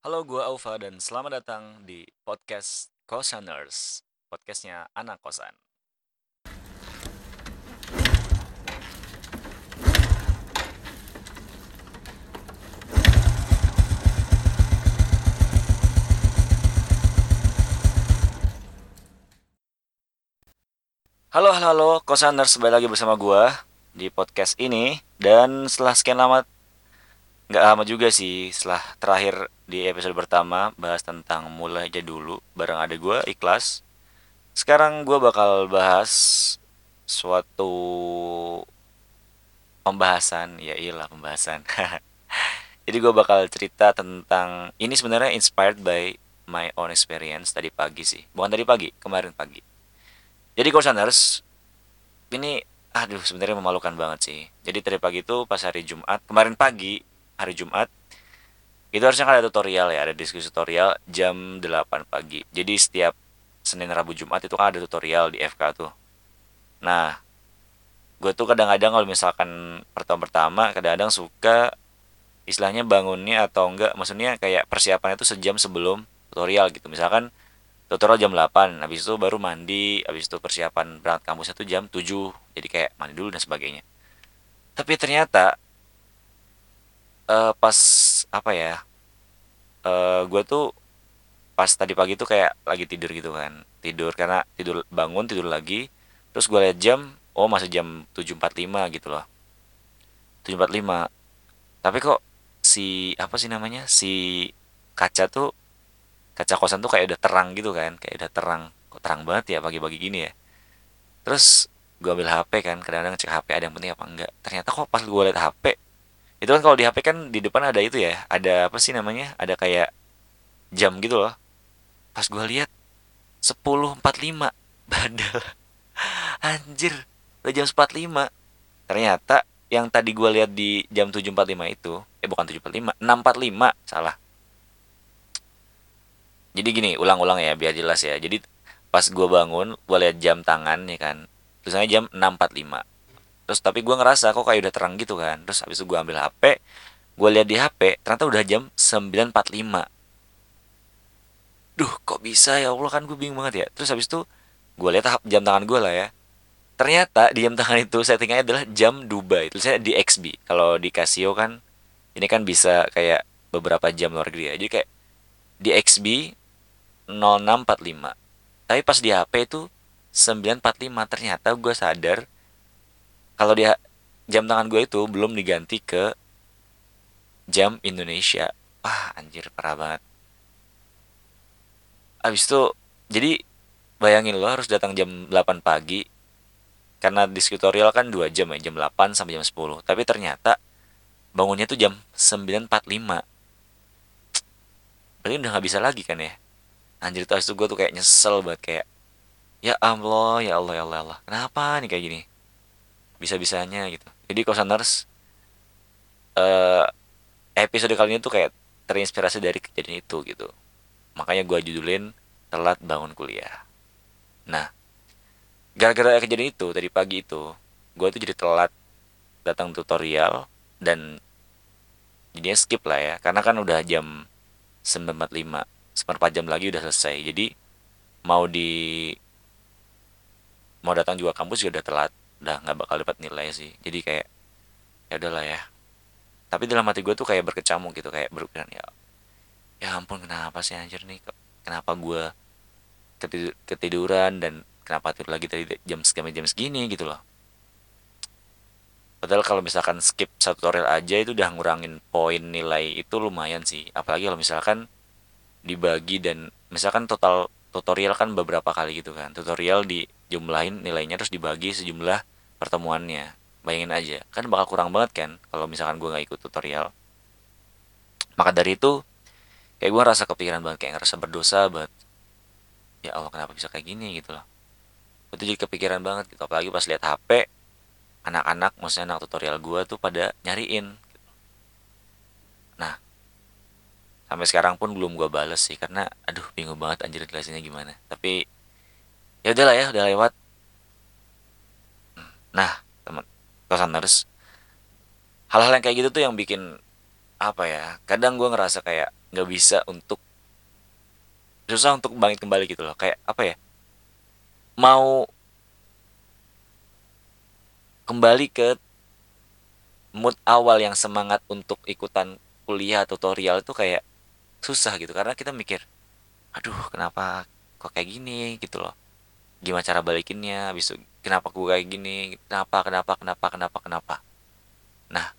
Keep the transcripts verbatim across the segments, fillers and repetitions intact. Halo, gue Aufa dan selamat datang di podcast Kosaners, podcastnya anak kosan. Halo, halo, halo, Kosaners, kembali lagi bersama gue di podcast ini. Dan setelah sekian lama, nggak lama juga sih, setelah terakhir di episode pertama bahas tentang mulai aja dulu bareng ada gue Ikhlas. Sekarang gue bakal bahas suatu pembahasan, ya iyalah pembahasan. Jadi gue bakal cerita tentang ini, sebenarnya inspired by my own experience tadi pagi sih, bukan tadi pagi, kemarin pagi. Jadi Kosaners ini, aduh sebenarnya memalukan banget sih. Jadi tadi pagi itu pas hari Jumat, kemarin pagi hari Jumat. Itu harusnya kan ada tutorial ya, ada diskusi tutorial jam delapan pagi. Jadi setiap Senin, Rabu, Jumat itu kan ada tutorial di F K tuh. Nah, gue tuh kadang-kadang kalau misalkan pertama-pertama, kadang-kadang suka istilahnya bangunnya atau enggak, maksudnya kayak persiapannya itu sejam sebelum tutorial gitu. Misalkan tutorial jam delapan, habis itu baru mandi, habis itu persiapan berangkat kampusnya tuh jam tujuh. Jadi kayak mandi dulu dan sebagainya. Tapi ternyata Uh, pas apa ya uh, gue tuh pas tadi pagi tuh kayak lagi tidur gitu kan, tidur karena tidur bangun tidur lagi, terus gue liat jam, oh masih jam tujuh empat puluh lima gitu loh, tujuh empat puluh lima. Tapi kok si apa sih namanya si kaca tuh kaca kosan tuh kayak udah terang gitu kan, kayak udah terang, kok terang banget ya pagi-pagi gini ya. Terus gue ambil H P kan, kadang-kadang cek H P ada yang penting apa enggak, ternyata kok pas gue liat H P itu kan, kalau di H P kan di depan ada itu ya, ada apa sih namanya, ada kayak jam gitu loh. Pas gue lihat sepuluh empat puluh lima, badal, anjir, udah jam empat puluh lima. Ternyata yang tadi gue lihat di jam tujuh empat puluh lima itu, eh bukan tujuh empat puluh lima, enam empat puluh lima, salah. Jadi gini, ulang-ulang ya biar jelas ya. Jadi pas gue bangun, gue lihat jam tangan ya kan, tulisannya jam enam empat puluh lima. Terus tapi gue ngerasa kok kayak udah terang gitu kan. Terus habis itu gue ambil H P, gue lihat di H P ternyata udah jam sembilan empat puluh lima. Duh kok bisa ya Allah, kan gue bingung banget ya. Terus habis itu gue lihat jam tangan gue lah ya, ternyata di jam tangan itu settingannya adalah jam Dubai, tulisannya D X B. Kalau di Casio kan ini kan bisa kayak beberapa jam luar negeri ya, jadi kayak D X B nol enam empat puluh lima. Tapi pas di H P itu sembilan empat puluh lima. Ternyata gue sadar kalau dia jam tangan gue itu belum diganti ke jam Indonesia. Wah anjir parah banget. Abis itu jadi bayangin lo harus datang jam delapan pagi, karena diskusi tutorial kan dua jam ya, jam delapan sampai jam sepuluh. Tapi ternyata bangunnya tuh jam sembilan empat puluh lima. Berarti udah gak bisa lagi kan ya. Anjir itu, abis itu gue tuh kayak nyesel banget, kayak ya Allah, ya Allah, ya Allah, ya Allah, kenapa nih kayak gini bisa-bisanya gitu. Jadi Kosaners, uh, episode kali ini tuh kayak terinspirasi dari kejadian itu gitu. Makanya gue judulin Telat Bangun Kuliah. Nah, gara-gara kejadian itu tadi pagi itu, gue tuh jadi telat datang tutorial dan jadinya skip lah ya, karena kan udah jam sembilan empat puluh lima, seperempat jam lagi udah selesai. Jadi mau di mau datang juga kampus juga udah telat, udah nggak bakal dapat nilai sih. Jadi kayak ya udahlah ya. Tapi dalam hati gue tuh kayak berkecamuk gitu, kayak berpikiran ya, ya ampun kenapa sih anjir nih, kenapa gue ketidur, ketiduran dan kenapa tidur lagi tadi jam segini jam segini gitu loh. Padahal kalau misalkan skip satu tutorial aja itu udah ngurangin poin nilai itu lumayan sih. Apalagi kalau misalkan dibagi dan misalkan total tutorial kan beberapa kali gitu kan, tutorial dijumlahin nilainya terus dibagi sejumlah pertemuannya. Bayangin aja, kan bakal kurang banget kan kalau misalkan gue gak ikut tutorial. Maka dari itu kayak gue ngerasa kepikiran banget, kayak ngerasa berdosa banget. Ya Allah kenapa bisa kayak gini gitu loh. Gue tuh jadi kepikiran banget gitu. Apalagi pas lihat H P anak-anak, maksudnya anak tutorial gue tuh pada nyariin gitu. Nah sampai sekarang pun belum gue bales sih, karena aduh bingung banget anjir jelasinnya gimana. Tapi ya udahlah ya, udah lewat. Nah teman Kosaners, hal-hal yang kayak gitu tuh yang bikin apa ya, kadang gue ngerasa kayak nggak bisa untuk susah untuk bangkit kembali gitu loh. Kayak apa ya, mau kembali ke mood awal yang semangat untuk ikutan kuliah atau tutorial itu kayak susah gitu, karena kita mikir, aduh kenapa kok kayak gini gitu loh, gimana cara balikinnya, abis itu kenapa gue kayak gini, kenapa kenapa kenapa kenapa kenapa. Nah,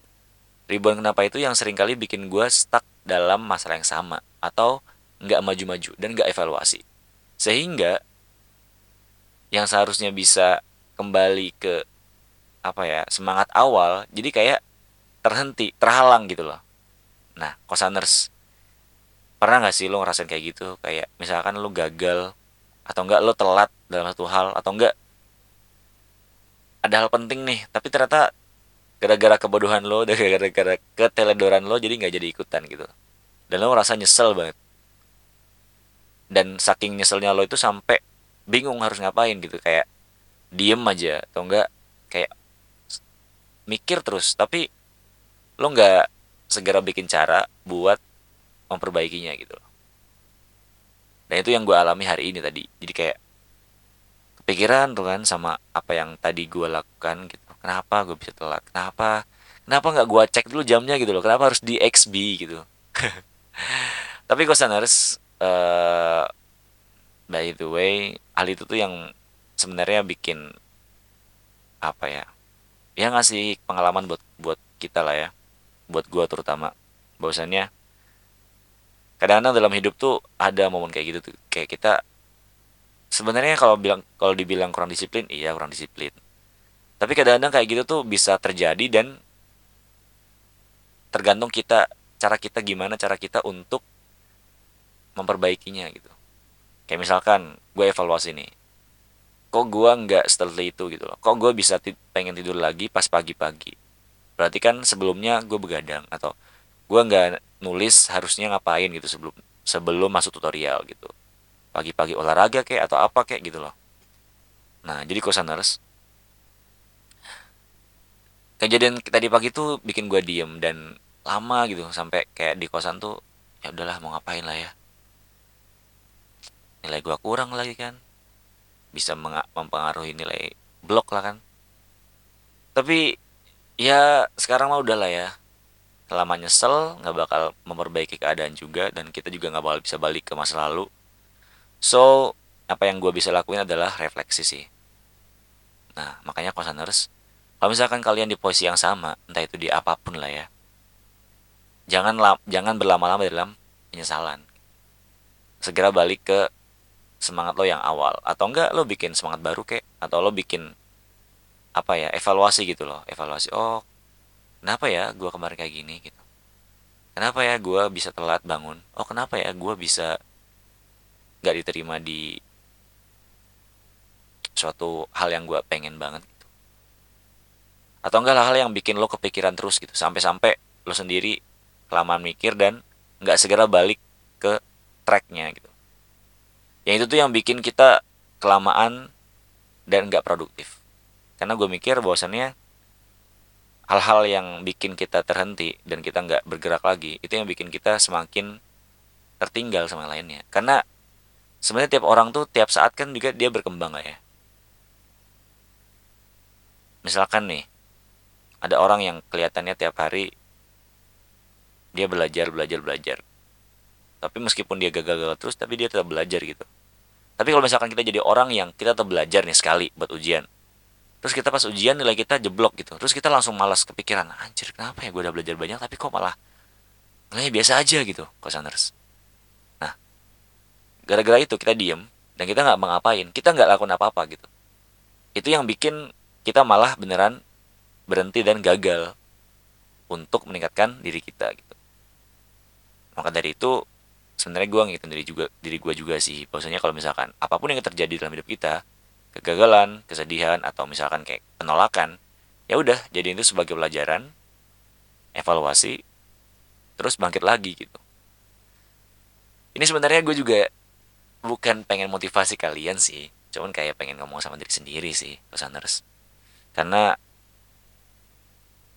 ribuan kenapa itu yang seringkali bikin gue stuck dalam masalah yang sama atau nggak maju-maju dan nggak evaluasi, sehingga yang seharusnya bisa kembali ke apa ya, semangat awal jadi kayak terhenti, terhalang gitu loh. Nah, kosaners, pernah nggak sih lo ngerasain kayak gitu? Kayak misalkan lo gagal atau enggak, lo telat dalam satu hal, atau enggak ada hal penting nih tapi ternyata gara-gara kebodohan lo, gara-gara keteledoran lo jadi nggak jadi ikutan gitu, dan lo ngerasa nyesel banget, dan saking nyeselnya lo itu sampai bingung harus ngapain gitu, kayak diem aja atau enggak kayak mikir terus, tapi lo nggak segera bikin cara buat memperbaikinya gitu loh. Dan itu yang gue alami hari ini tadi. Jadi kayak kepikiran tuh kan sama apa yang tadi gue lakukan gitu. Kenapa gue bisa telat? Kenapa? Kenapa nggak gue cek dulu jamnya gitu loh? Kenapa harus di X B gitu? Tapi kosaners, uh, by the way, hal itu tuh yang sebenarnya bikin apa ya? Ya ngasih pengalaman buat buat kita lah ya. Buat gue terutama. Bahwasannya kadang-kadang dalam hidup tuh ada momen kayak gitu tuh, kayak kita sebenarnya kalau bilang kalau dibilang kurang disiplin, iya kurang disiplin, tapi kadang-kadang kayak gitu tuh bisa terjadi dan tergantung kita, cara kita gimana cara kita untuk memperbaikinya gitu. Kayak misalkan gue evaluasi nih, kok gue nggak setelah itu gitu loh, kok gue bisa t- pengen tidur lagi pas pagi-pagi, berarti kan sebelumnya gue begadang, atau gue nggak nulis harusnya ngapain gitu sebelum sebelum masuk tutorial gitu, pagi-pagi olahraga kayak atau apa kayak gitu loh. Nah, jadi kosaners, kejadian tadi pagi tuh bikin gue diem dan lama gitu, sampai kayak di kosan tuh ya udahlah mau ngapain lah ya, nilai gue kurang lagi kan, bisa mempengaruhi nilai blok lah kan. Tapi ya sekarang mah udahlah ya, selama nyesel nggak bakal memperbaiki keadaan juga, dan kita juga nggak bakal bisa balik ke masa lalu. So apa yang gue bisa lakuin adalah refleksi sih. Nah, makanya kosaners, kalau misalkan kalian di posisi yang sama, entah itu di apapun lah ya, jangan la- jangan berlama-lama dalam penyesalan. Segera balik ke semangat lo yang awal, atau enggak lo bikin semangat baru kayak, atau lo bikin apa ya, evaluasi gitu loh. Evaluasi, oh kenapa ya gue kemarin kayak gini gitu? Kenapa ya gue bisa telat bangun? Oh kenapa ya gue bisa gak diterima di suatu hal yang gue pengen banget gitu? Atau enggak hal yang bikin lo kepikiran terus gitu, sampai-sampai lo sendiri kelamaan mikir dan gak segera balik ke tracknya gitu. Yang itu tuh yang bikin kita kelamaan dan gak produktif. Karena gue mikir bahwasannya hal-hal yang bikin kita terhenti dan kita nggak bergerak lagi, itu yang bikin kita semakin tertinggal sama lainnya. Karena sebenarnya tiap orang tuh tiap saat kan juga dia berkembang lah ya. Misalkan nih, ada orang yang kelihatannya tiap hari dia belajar, belajar, belajar. Tapi meskipun dia gagal-gagal terus, tapi dia tetap belajar gitu. Tapi kalau misalkan kita jadi orang yang kita tetap belajar nih sekali buat ujian, terus kita pas ujian nilai kita jeblok gitu, terus kita langsung malas, kepikiran, anjir kenapa ya gue udah belajar banyak tapi kok malah nilainya biasa aja gitu, kosaners. Nah, gara-gara itu kita diem dan kita gak ngapain, kita gak lakukan apa-apa gitu. Itu yang bikin kita malah beneran berhenti dan gagal untuk meningkatkan diri kita gitu. Maka dari itu sebenarnya gue ngingetin diri, juga, diri gue juga sih, bahwasanya kalau misalkan apapun yang terjadi dalam hidup kita, kegagalan, kesedihan, atau misalkan kayak penolakan, ya udah jadiin itu sebagai pelajaran, evaluasi, terus bangkit lagi gitu. Ini sebenarnya gue juga bukan pengen motivasi kalian sih, cuman kayak pengen ngomong sama diri sendiri sih, kosaners. Karena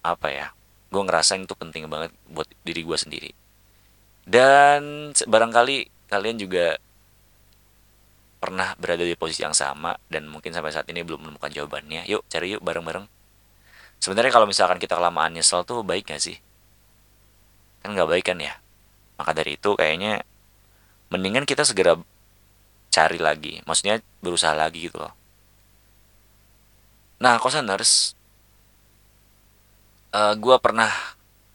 apa ya, gue ngerasain itu penting banget buat diri gue sendiri. Dan barangkali kalian juga pernah berada di posisi yang sama dan mungkin sampai saat ini belum menemukan jawabannya. Yuk cari yuk bareng-bareng. Sebenarnya kalau misalkan kita kelamaan nyesel tuh baik gak sih? Kan gak baik kan ya? Maka dari itu kayaknya mendingan kita segera cari lagi. Maksudnya berusaha lagi gitu loh. Nah kosaners, uh, gue pernah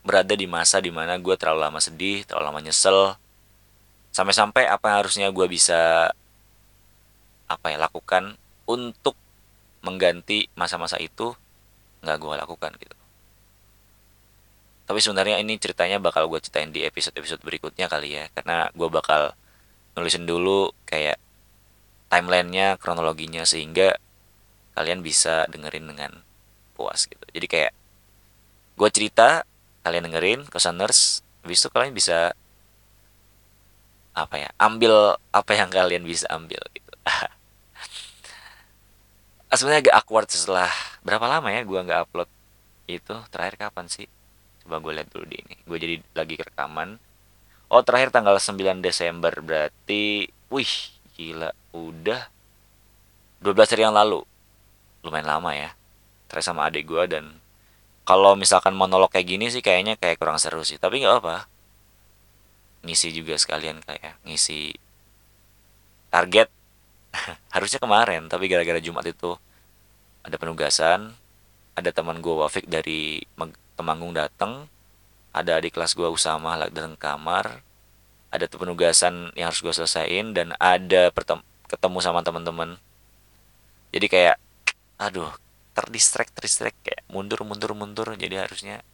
berada di masa dimana gue terlalu lama sedih, terlalu lama nyesel. Sampai-sampai apa yang harusnya gue bisa apa yang lakukan untuk mengganti masa-masa itu nggak gue lakukan gitu. Tapi sebenarnya ini ceritanya bakal gue ceritain di episode-episode berikutnya kali ya, karena gue bakal nulisin dulu kayak timelinenya, kronologinya, sehingga kalian bisa dengerin dengan puas gitu. Jadi kayak gue cerita, kalian dengerin, kosaners, habis itu kalian bisa apa ya, ambil apa yang kalian bisa ambil gitu. Sebenarnya agak awkward setelah berapa lama ya gue nggak upload itu. Terakhir kapan sih? Coba gue lihat dulu di ini. Gue jadi lagi rekaman. Oh terakhir tanggal sembilan Desember, berarti wih gila udah dua belas hari yang lalu. Lumayan lama ya. Terakhir sama adik gue, dan kalau misalkan monolog kayak gini sih kayaknya kayak kurang seru sih. Tapi nggak apa. Ngisi juga sekalian kayak ngisi target. Harusnya kemarin, tapi gara-gara Jumat itu ada penugasan, ada teman gue Wafik dari Temanggung datang, ada adik kelas gue Usama datang ke kamar, ada penugasan yang harus gue selesain, dan ada pertem- ketemu sama teman-teman. Jadi kayak aduh, terdistract terdistract kayak mundur mundur mundur. Jadi harusnya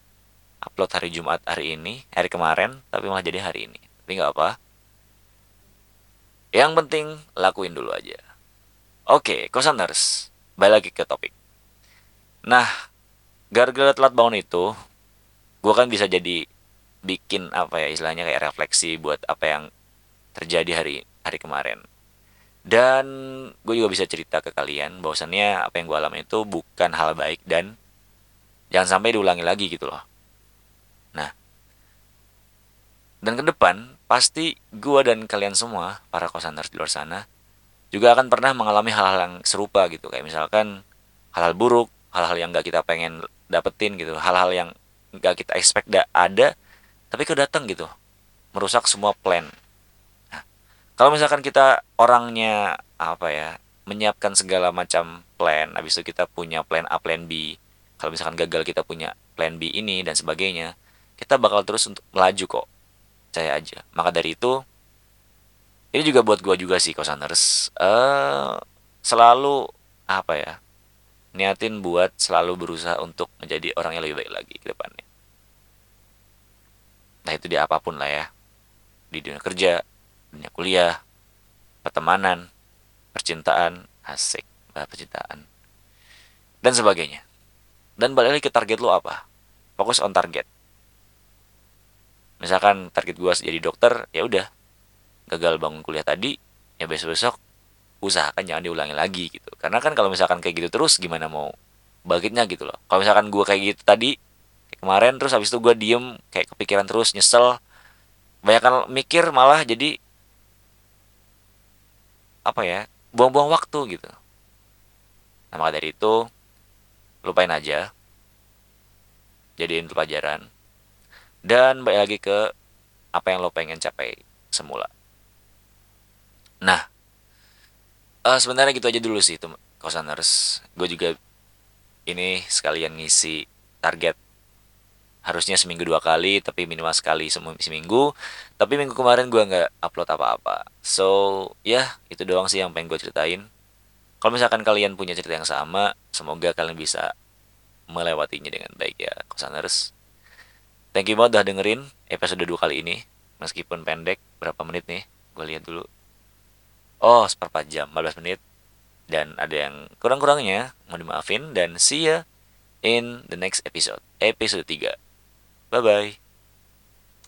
upload hari Jumat hari ini, hari kemarin, tapi malah jadi hari ini. Tapi nggak apa. Yang penting lakuin dulu aja. Oke, kosaners, balik lagi ke topik. Nah, gara-gara telat bangun itu, gue kan bisa jadi bikin apa ya istilahnya kayak refleksi buat apa yang terjadi hari hari kemarin. Dan gue juga bisa cerita ke kalian bahwasannya apa yang gue alami itu bukan hal baik dan jangan sampai diulangi lagi gitu loh. Nah, dan ke depan pasti gue dan kalian semua, para kosaners di luar sana, juga akan pernah mengalami hal-hal yang serupa gitu. Kayak misalkan hal-hal buruk, hal-hal yang gak kita pengen dapetin gitu. Hal-hal yang gak kita expect da- ada, tapi kok datang gitu. Merusak semua plan. Nah, kalau misalkan kita orangnya, apa ya, menyiapkan segala macam plan. Habis itu kita punya plan A, plan B. Kalau misalkan gagal kita punya plan B ini dan sebagainya. Kita bakal terus untuk melaju kok. Saya aja. Maka dari itu, ini juga buat gue juga sih, kosaners, uh, selalu apa ya, niatin buat selalu berusaha untuk menjadi orang yang lebih baik lagi ke depannya. Nah itu di apapun lah ya, di dunia kerja, dunia kuliah, pertemanan, percintaan, asik, percintaan, dan sebagainya. Dan balik lagi ke target lo apa? Fokus on target. Misalkan target gue jadi dokter, ya udah gagal bangun kuliah tadi, ya besok-besok usahakan jangan diulangi lagi gitu. Karena kan kalau misalkan kayak gitu terus gimana mau bangkitnya gitu loh. Kalau misalkan gue kayak gitu tadi, kayak kemarin, terus habis itu gue diem, kayak kepikiran terus, nyesel, banyakan mikir malah jadi apa ya, buang-buang waktu gitu. Nah maka dari itu, lupain aja, jadiin pelajaran. Dan balik lagi ke apa yang lo pengen capai semula. Nah, uh, sebenarnya gitu aja dulu sih, kosaners. Gue juga ini sekalian ngisi target. Harusnya seminggu dua kali, tapi minimal sekali seminggu. Tapi minggu kemarin gue nggak upload apa-apa. So, ya yeah, itu doang sih yang pengen gue ceritain. Kalau misalkan kalian punya cerita yang sama, semoga kalian bisa melewatinya dengan baik ya, kosaners. Thank you banget udah dengerin episode dua kali ini. Meskipun pendek, berapa menit nih? Gue lihat dulu. Oh, seperempat jam, lima belas menit. Dan ada yang kurang-kurangnya, mau dimaafin. Dan see ya in the next episode. Episode tiga. Bye-bye.